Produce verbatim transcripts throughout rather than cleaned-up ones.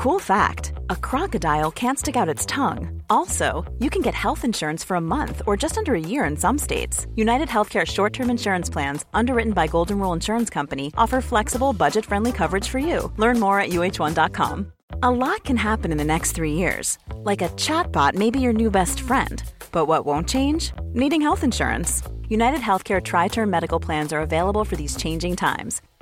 Cool fact, a crocodile can't stick out its tongue. Also, you can get health insurance for a month or just under a year in some states. UnitedHealthcare short-term insurance plans, underwritten by Golden Rule Insurance Company, offer flexible, budget-friendly coverage for you. Learn more at U H one dot com. A lot can happen in the next three years. Like a chatbot may be your new best friend. But what won't change? Needing health insurance. UnitedHealthcare Tri-Term Medical Plans are available for these changing times.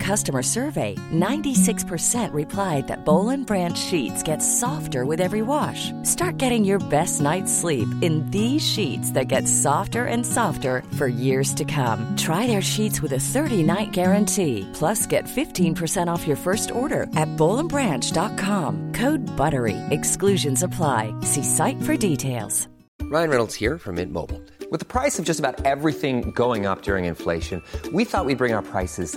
customer survey, ninety-six percent replied that Boll and Branch sheets get softer with every wash. Start getting your best night's sleep in these sheets that get softer and softer for years to come. Try their sheets with a thirty night guarantee. Plus, get fifteen percent off your first order at boll and branch dot com. Code BUTTERY. Exclusions apply. See site for details. Ryan Reynolds here from Mint Mobile. With the price of just about everything going up during inflation, we thought we'd bring our prices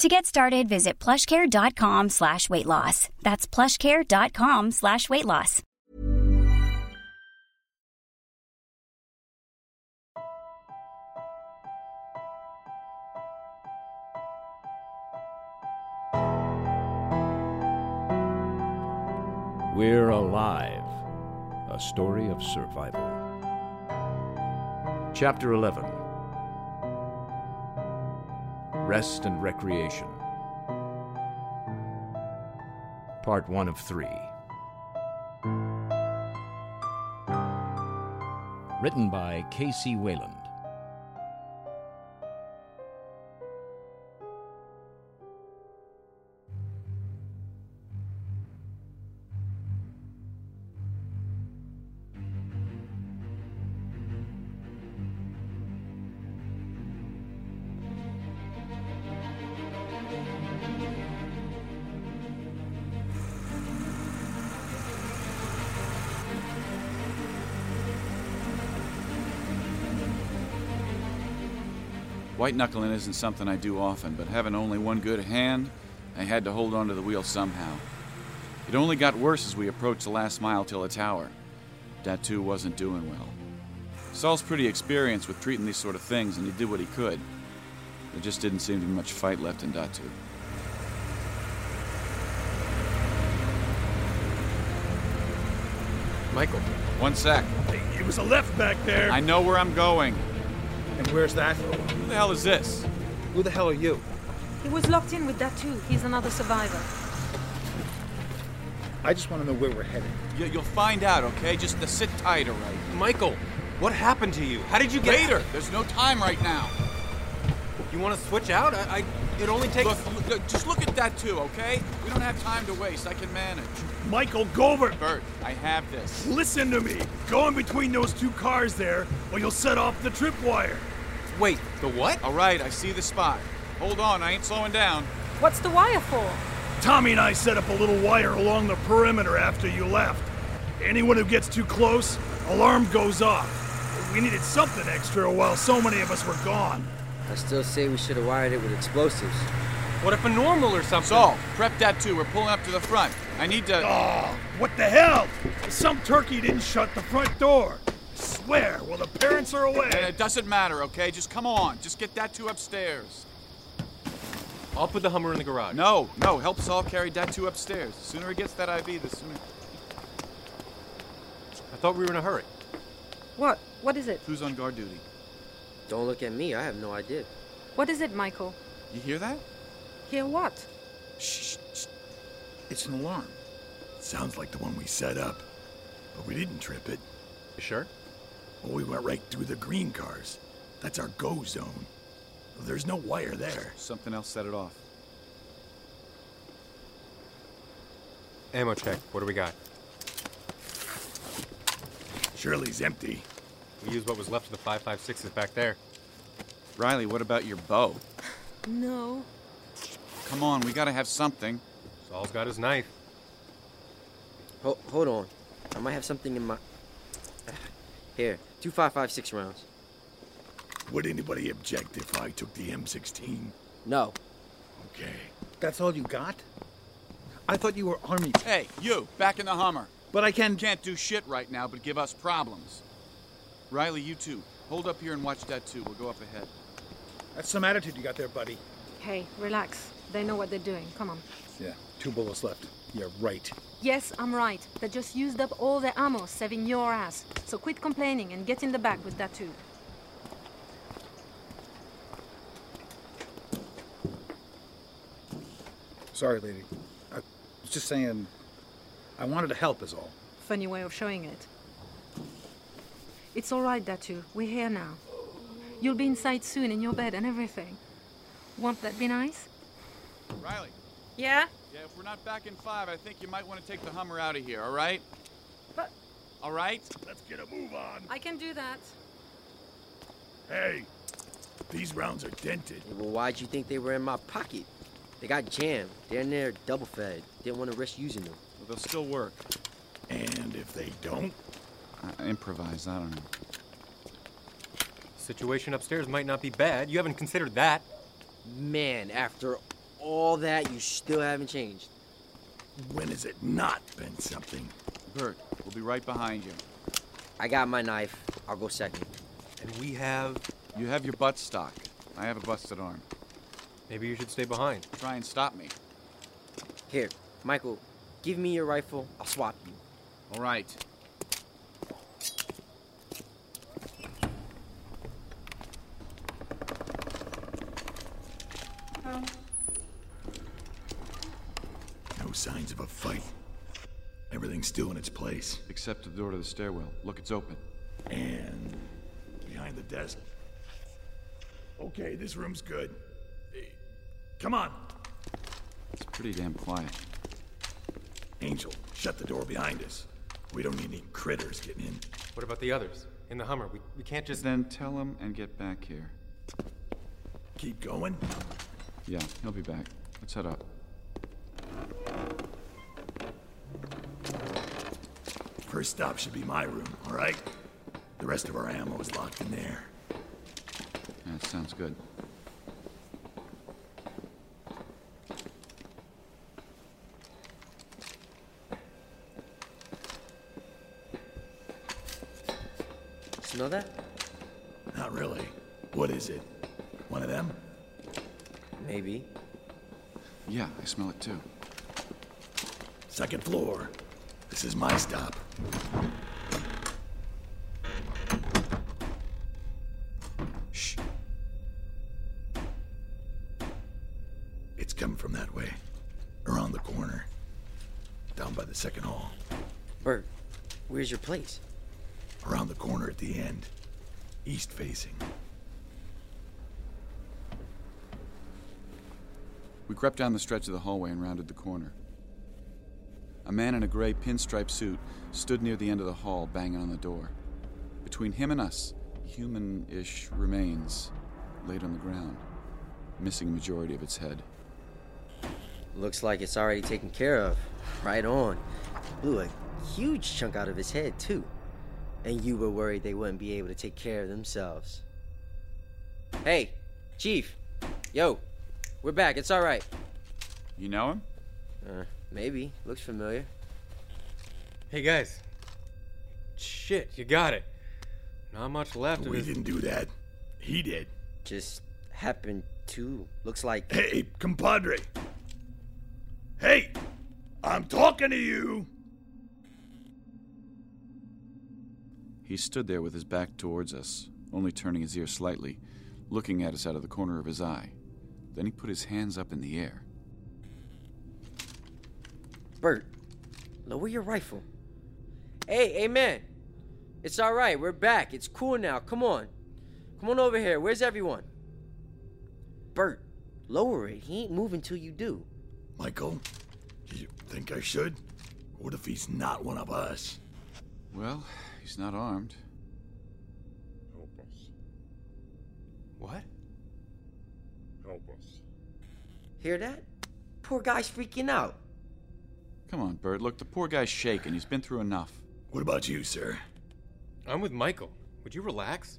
To get started, visit plushcare.com slash weight loss. That's plushcare.com slash weight loss. We're Alive, a story of survival. Chapter eleven. Rest and Recreation. Part one of three. Written by K C. Wayland. White-knuckling isn't something I do often, but having only one good hand, I had to hold on to the wheel somehow. It only got worse as we approached the last mile till the tower. That, too, wasn't doing well. Saul's pretty experienced with treating these sort of things, and he did what he could. There just didn't seem to be much fight left in Datu. Michael. One sec. Hey, it was a left back there. I know where I'm going. And where's that? Who the hell is this? Who the hell are you? He was locked in with that too. He's another survivor. I just want to know where we're headed. You, you'll find out, okay? Just to sit tight, all right? Michael, what happened to you? How did you get... Later! There's no time right now. You want to switch out? I, I It only takes... Look, look, just look at that too, okay? We don't have time to waste. I can manage. Michael, go over... Bert, I have this. Listen to me. Go in between those two cars there, or you'll set off the tripwire. Wait, the what? All right, I see the spot. Hold on, I ain't slowing down. What's the wire for? Tommy and I set up a little wire along the perimeter after you left. Anyone who gets too close, alarm goes off. We needed something extra while so many of us were gone. I still say we should have wired it with explosives. What if a normal or something? So, prep that too. We're pulling up to the front. I need to... Oh, what the hell? Some turkey didn't shut the front door. I swear, well, the parents are away. Yeah, it doesn't matter, okay? Just come on. Just get that two upstairs. I'll put the Hummer in the garage. No, no. Help Saul carry that two upstairs. The sooner he gets that I V, the sooner... I thought we were in a hurry. What? What is it? Who's on guard duty? Don't look at me. I have no idea. What is it, Michael? You hear that? Hear what? Shh, shh, shh. It's an alarm. It sounds like the one we set up. But we didn't trip it. You sure? Well, we went right through the green cars. That's our go zone. There's no wire there. Something else set it off. Ammo check. What do we got? Shirley's empty. We used what was left of the five five sixes back there. Riley, what about your bow? No. Come on, we gotta have something. Saul's got his knife. Ho- hold on. I might have something in my... Here, two five five six rounds. Would anybody object if I took the M sixteen? No. Okay. That's all you got? I thought you were Army... Hey, you, back in the Hummer. But I can... Can't do shit right now, but give us problems. Riley, you too. Hold up here and watch that too. We'll go up ahead. That's some attitude you got there, buddy. Hey, relax. They know what they're doing. Come on. Yeah, two bullets left. You're right. Yes, I'm right. They just used up all their ammo, saving your ass. So quit complaining and get in the back with that too. Sorry, lady. I was just saying... I wanted to help is all. Funny way of showing it. It's all right, Datu. We're here now. You'll be inside soon in your bed and everything. Won't that be nice? Riley. Yeah? Yeah, if we're not back in five, I think you might want to take the Hummer out of here, all right? But... All right? Let's get a move on. I can do that. Hey, these rounds are dented. Yeah, well, why'd you think they were in my pocket? They got jammed. They're in there double-fed. Didn't want to risk using them. Well, they'll still work. And if they don't? I improvise, I don't know. Situation upstairs might not be bad. You haven't considered that. Man, after all that, you still haven't changed. When has it not been something? Bert, we'll be right behind you. I got my knife. I'll go second. And we have... You have your butt stock. I have a busted arm. Maybe you should stay behind. Try and stop me. Here, Michael, give me your rifle. I'll swap you. All right. No signs of a fight. Everything's still in its place. Except the door to the stairwell. Look, it's open. And behind the desk. Okay, this room's good. Come on. It's pretty damn quiet. Angel, shut the door behind us. We don't need any critters getting in. What about the others? In the Hummer, we, we can't just... Then tell him and get back here. Keep going? Yeah, he'll be back. Let's head up. First stop should be my room, all right? The rest of our ammo is locked in there. That sounds good. Know that? Not really. What is it? One of them? Maybe. Yeah, I smell it too. Second floor. This is my stop. Shh. It's coming from that way. Around the corner. Down by the second hall. Bert, where's your place? Around the corner at the end. East facing. We crept down the stretch of the hallway and rounded the corner. A man in a gray pinstripe suit stood near the end of the hall, banging on the door. Between him and us, human-ish remains laid on the ground, missing a majority of its head. Looks like it's already taken care of. Right on. Blew a huge chunk out of his head, too. And you were worried they wouldn't be able to take care of themselves. Hey, Chief. Yo, we're back. It's all right. You know him? Uh, maybe. Looks familiar. Hey, guys. Shit, you got it. Not much left of We his... didn't do that. He did. Just happened to. Looks like... Hey, compadre. Hey, I'm talking to you. He stood there with his back towards us, only turning his ear slightly, looking at us out of the corner of his eye. Then he put his hands up in the air. Bert, lower your rifle. Hey, hey, man. It's all right. We're back. It's cool now. Come on. Come on over here. Where's everyone? Bert, lower it. He ain't moving till you do. Michael, you think I should? What if he's not one of us? Well, he's not armed. Help us. What? Help us. Hear that? Poor guy's freaking out. Come on, Bert. Look, the poor guy's shaking. He's been through enough. What about you, sir? I'm with Michael. Would you relax?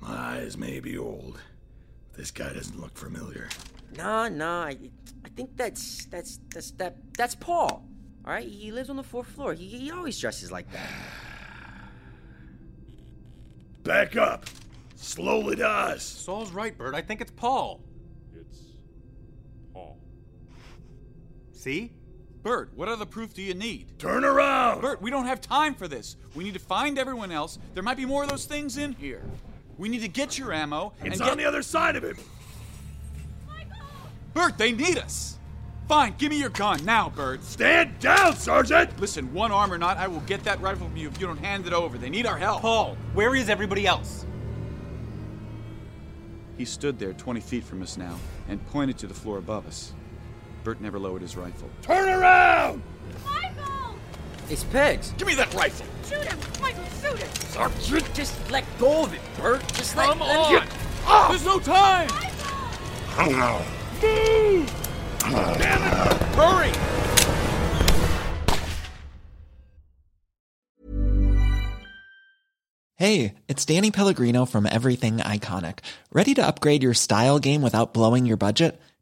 My eyes may be old. This guy doesn't look familiar. Nah, nah. I, I think that's that's that's that that's Paul. All right, he lives on the fourth floor. He he always dresses like that. Back up, slowly to us. Saul's right, Bert. I think it's Paul. It's Paul. See? Bert, what other proof do you need? Turn around! Bert, we don't have time for this. We need to find everyone else. There might be more of those things in here. We need to get your ammo and It's get- on the other side of him! Michael! Bert, they need us! Fine, give me your gun now, Bert. Stand down, Sergeant! Listen, one arm or not, I will get that rifle from you if you don't hand it over. They need our help. Paul, where is everybody else? He stood there twenty feet from us now and pointed to the floor above us. Bert never lowered his rifle. Turn around! Michael! It's Pegs. Give me that rifle. Shoot him! Michael, shoot him! Sergeant, just let go of it, Bert. Just Come let on! Let oh. There's no time! Michael! Move! Damn it! Hurry! Hey, it's Danny Pellegrino from Everything Iconic. Ready to upgrade your style game without blowing your budget?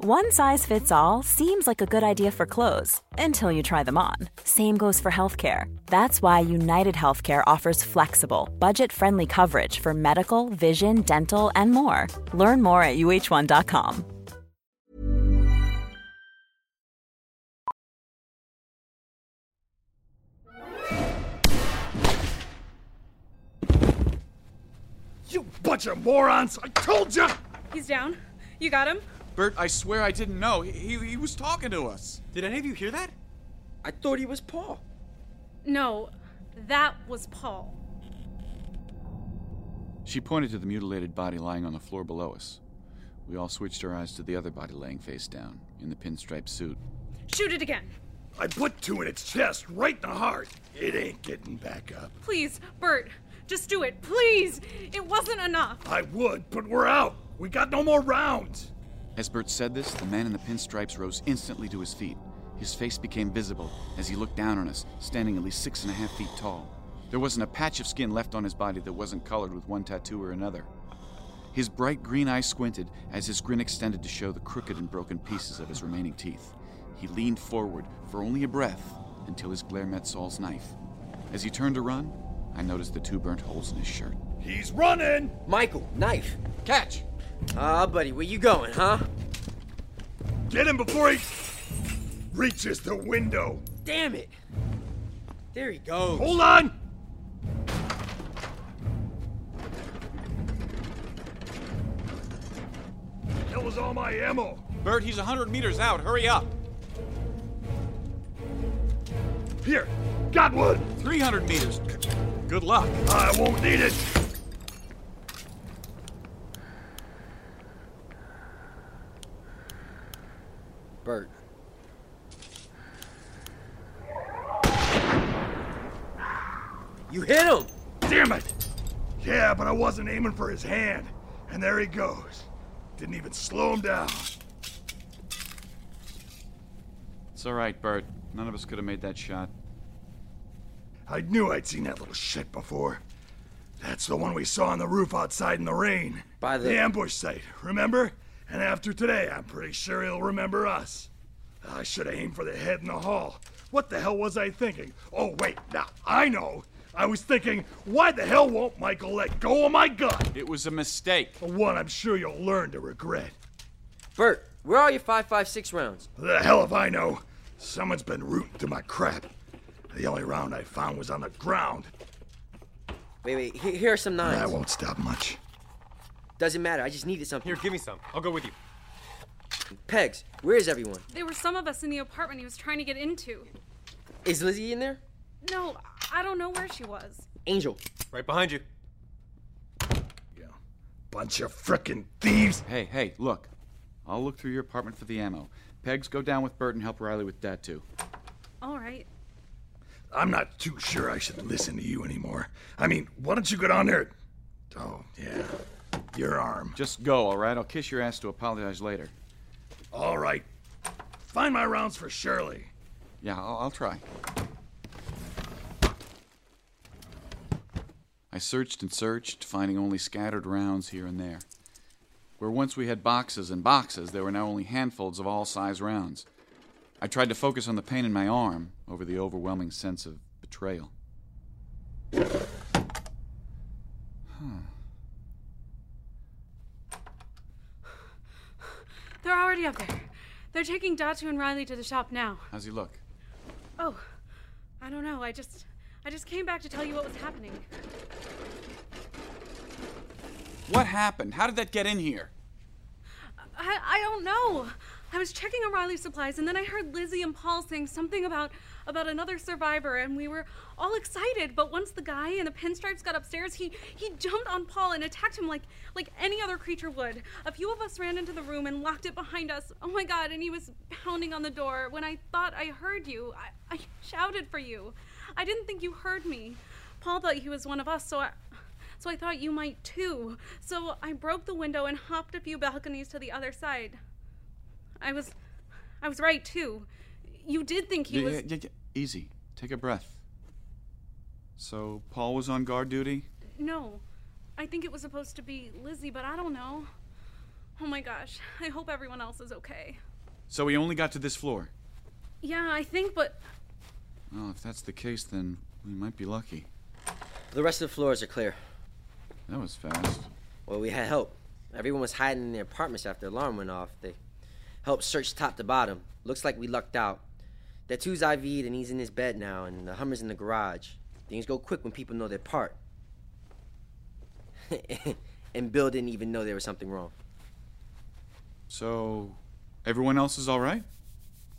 One size fits all seems like a good idea for clothes until you try them on. Same goes for healthcare. That's why UnitedHealthcare offers flexible, budget-friendly coverage for medical, vision, dental, and more. Learn more at U H one dot com. You bunch of morons! I told you! He's down. You got him? Bert, I swear I didn't know. He, he he was talking to us. Did any of you hear that? I thought he was Paul. No, that was Paul. She pointed to the mutilated body lying on the floor below us. We all switched our eyes to the other body laying face down, in the pinstripe suit. Shoot it again. I put two in its chest, right in the heart. It ain't getting back up. Please, Bert, just do it, please. It wasn't enough. I would, but we're out. We got no more rounds. As Bert said this, the man in the pinstripes rose instantly to his feet. His face became visible as he looked down on us, standing at least six and a half feet tall. There wasn't a patch of skin left on his body that wasn't colored with one tattoo or another. His bright green eyes squinted as his grin extended to show the crooked and broken pieces of his remaining teeth. He leaned forward for only a breath until his glare met Saul's knife. As he turned to run, I noticed the two burnt holes in his shirt. He's running! Michael, knife! Catch! Ah, uh, buddy, where you going, huh? Get him before he reaches the window. Damn it. There he goes. Hold on! That was all my ammo. Bert, he's one hundred meters out. Hurry up. Here, got one. three hundred meters. Good luck. I won't need it. Bert. You hit him! Damn it! Yeah, but I wasn't aiming for his hand. And there he goes. Didn't even slow him down. It's all right, Bert. None of us could have made that shot. I knew I'd seen that little shit before. That's the one we saw on the roof outside in the rain. By the... the ambush site, remember? And after today, I'm pretty sure he'll remember us. I should have aimed for the head in the hall. What the hell was I thinking? Oh, wait, now, I know. I was thinking, why the hell won't Michael let go of my gun? It was a mistake. One I'm sure you'll learn to regret. Bert, where are your five five six rounds? The hell if I know. Someone's been rooting through my crap. The only round I found was on the ground. Wait, wait, here are some nines. I won't stop much. Doesn't matter, I just needed something. Here, give me some. I'll go with you. Pegs, where is everyone? There were some of us in the apartment he was trying to get into. Is Lizzie in there? No, I don't know where she was. Angel. Right behind you. Yeah. Bunch of frickin' thieves. Hey, hey, look. I'll look through your apartment for the ammo. Pegs, go down with Bert and help Riley with that, too. All right. I'm not too sure I should listen to you anymore. I mean, why don't you go down there? Oh, yeah. Your arm. Just go, all right? I'll kiss your ass to apologize later. All right. Find my rounds for Shirley. Yeah, I'll, I'll try. I searched and searched, finding only scattered rounds here and there. Where once we had boxes and boxes, there were now only handfuls of all-size rounds. I tried to focus on the pain in my arm over the overwhelming sense of betrayal. Huh. They're already up there. They're taking Datu and Riley to the shop now. How's he look? Oh, I don't know. I just, I just came back to tell you what was happening. What happened? How did that get in here? I, I don't know. I was checking O'Reilly's supplies, and then I heard Lizzie and Paul saying something about, about another survivor, and we were all excited. But once the guy in the pinstripes got upstairs, he, he jumped on Paul and attacked him like, like any other creature would. A few of us ran into the room and locked it behind us. Oh, my God, and he was pounding on the door. When I thought I heard you, I, I shouted for you. I didn't think you heard me. Paul thought he was one of us, so I, so I thought you might too. So I broke the window and hopped a few balconies to the other side. I was, I was right too. You did think he yeah, was... Yeah, yeah, yeah. Easy. Take a breath. So Paul was on guard duty? No. I think it was supposed to be Lizzie, but I don't know. Oh my gosh. I hope everyone else is okay. So we only got to this floor? Yeah, I think, but... Well, if that's the case, then we might be lucky. The rest of the floors are clear. That was fast. Well, we had help. Everyone was hiding in their apartments after the alarm went off. They helped search top to bottom. Looks like we lucked out. That two's I V'd and he's in his bed now, and the Hummer's in the garage. Things go quick when people know their part. And Bill didn't even know there was something wrong. So, everyone else is all right?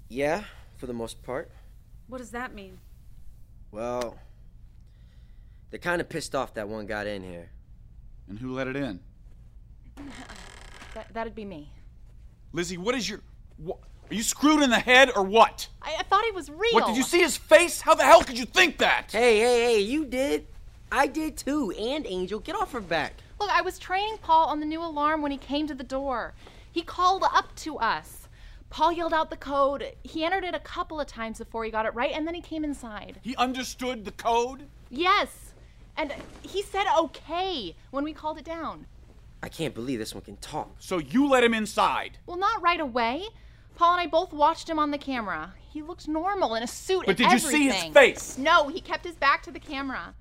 Yeah, for the most part. What does that mean? Well, they're kind of pissed off that one got in here. And who let it in? That, that'd be me. Lizzie, what is your... What, are you screwed in the head or what? I, I thought he was real. What, did you see his face? How the hell could you think that? Hey, hey, hey, you did. I did too, and Angel. Get off her back. Look, I was training Paul on the new alarm when he came to the door. He called up to us. Paul yelled out the code. He entered it a couple of times before he got it right, and then he came inside. He understood the code? Yes. And he said okay when we called it down. I can't believe this one can talk. So you let him inside? Well, not right away. Paul and I both watched him on the camera. He looked normal in a suit and everything. But did you see his face? No, he kept his back to the camera.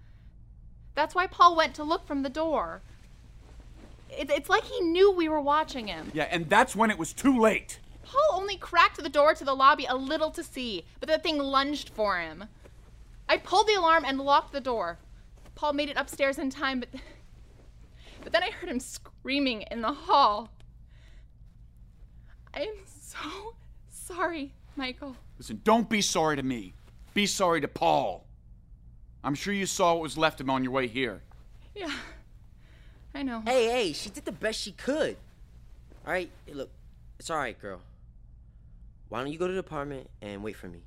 That's why Paul went to look from the door. It, it's like he knew we were watching him. Yeah, and that's when it was too late. Paul only cracked the door to the lobby a little to see, but the thing lunged for him. I pulled the alarm and locked the door. Paul made it upstairs in time, but... But then I heard him screaming in the hall. I am so sorry, Michael. Listen, don't be sorry to me. Be sorry to Paul. I'm sure you saw what was left of him on your way here. Yeah, I know. Hey, hey, she did the best she could. All right, look, it's all right, girl. Why don't you go to the apartment and wait for me?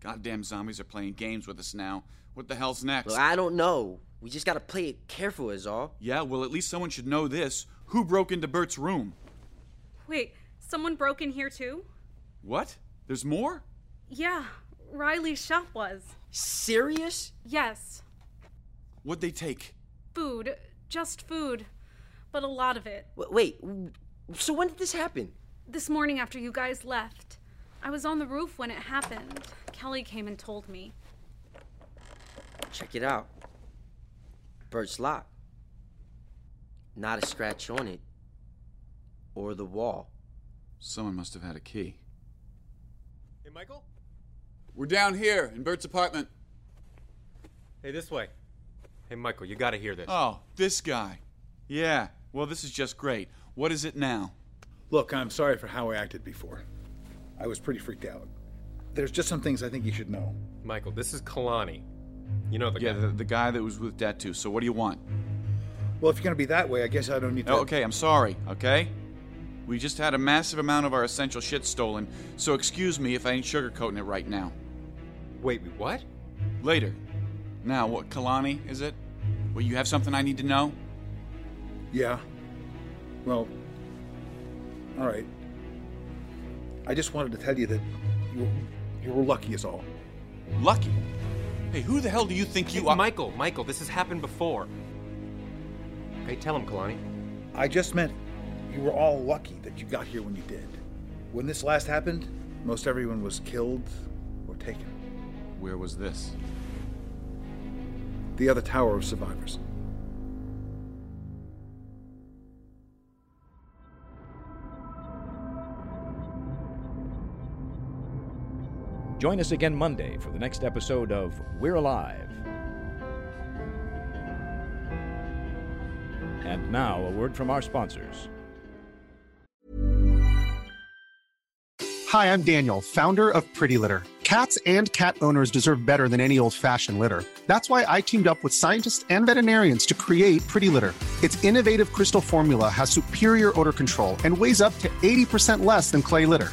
Goddamn zombies are playing games with us now. What the hell's next? Well, I don't know. We just gotta play it careful is all. Yeah, well, at least someone should know this. Who broke into Bert's room? Wait, someone broke in here too? What? There's more? Yeah, Riley's shop was. Serious? Yes. What'd they take? Food. Just food. But a lot of it. Wait, so when did this happen? This morning after you guys left. I was on the roof when it happened. Kelly came and told me. Check it out. Bert's locked. Not a scratch on it. Or the wall. Someone must have had a key. Hey, Michael? We're down here in Bert's apartment. Hey, this way. Hey, Michael, you gotta hear this. Oh, this guy. Yeah, well, this is just great. What is it now? Look, I'm sorry for how I acted before. I was pretty freaked out. There's just some things I think you should know. Michael, this is Kalani. You know the yeah, guy. Yeah, the, the guy that was with Datu. So what do you want? Well, if you're going to be that way, I guess I don't need to... Oh, okay, I'm sorry, okay? We just had a massive amount of our essential shit stolen, so excuse me if I ain't sugarcoating it right now. Wait, what? Later. Now, what, Kalani, is it? Well, you have something I need to know? Yeah. Well, all right. I just wanted to tell you that you, you were lucky is all. Lucky? Hey, who the hell do you think you hey, are? Michael, Michael, this has happened before. Hey, tell him, Kalani. I just meant you were all lucky that you got here when you did. When this last happened, most everyone was killed or taken. Where was this? The other tower of survivors. Join us again Monday for the next episode of We're Alive. And now, a word from our sponsors. Hi, I'm Daniel, founder of Pretty Litter. Cats and cat owners deserve better than any old-fashioned litter. That's why I teamed up with scientists and veterinarians to create Pretty Litter. Its innovative crystal formula has superior odor control and weighs up to eighty percent less than clay litter.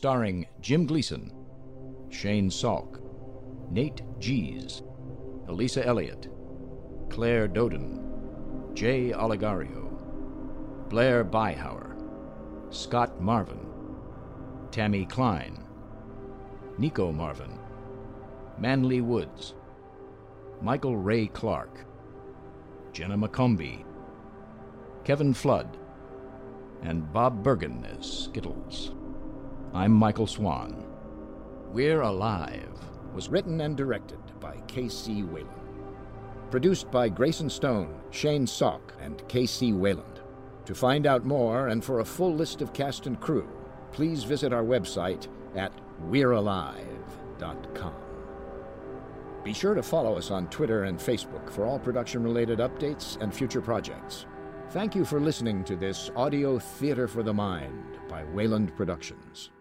Starring Jim Gleason, Shane Salk, Nate Gies, Elisa Elliott, Claire Doden, Jay Oligario, Blair Bihauer, Scott Marvin, Tammy Klein, Nico Marvin, Manly Woods, Michael Ray Clark, Jenna McCombie, Kevin Flood, and Bob Bergen as Skittles. I'm Michael Swan. We're Alive was written and directed by K C. Whelan. Produced by Grayson Stone, Shane Salk, and K C. Wayland. To find out more and for a full list of cast and crew, please visit our website at we're alive dot com. Be sure to follow us on Twitter and Facebook for all production-related updates and future projects. Thank you for listening to this audio theater for the mind by Wayland Productions.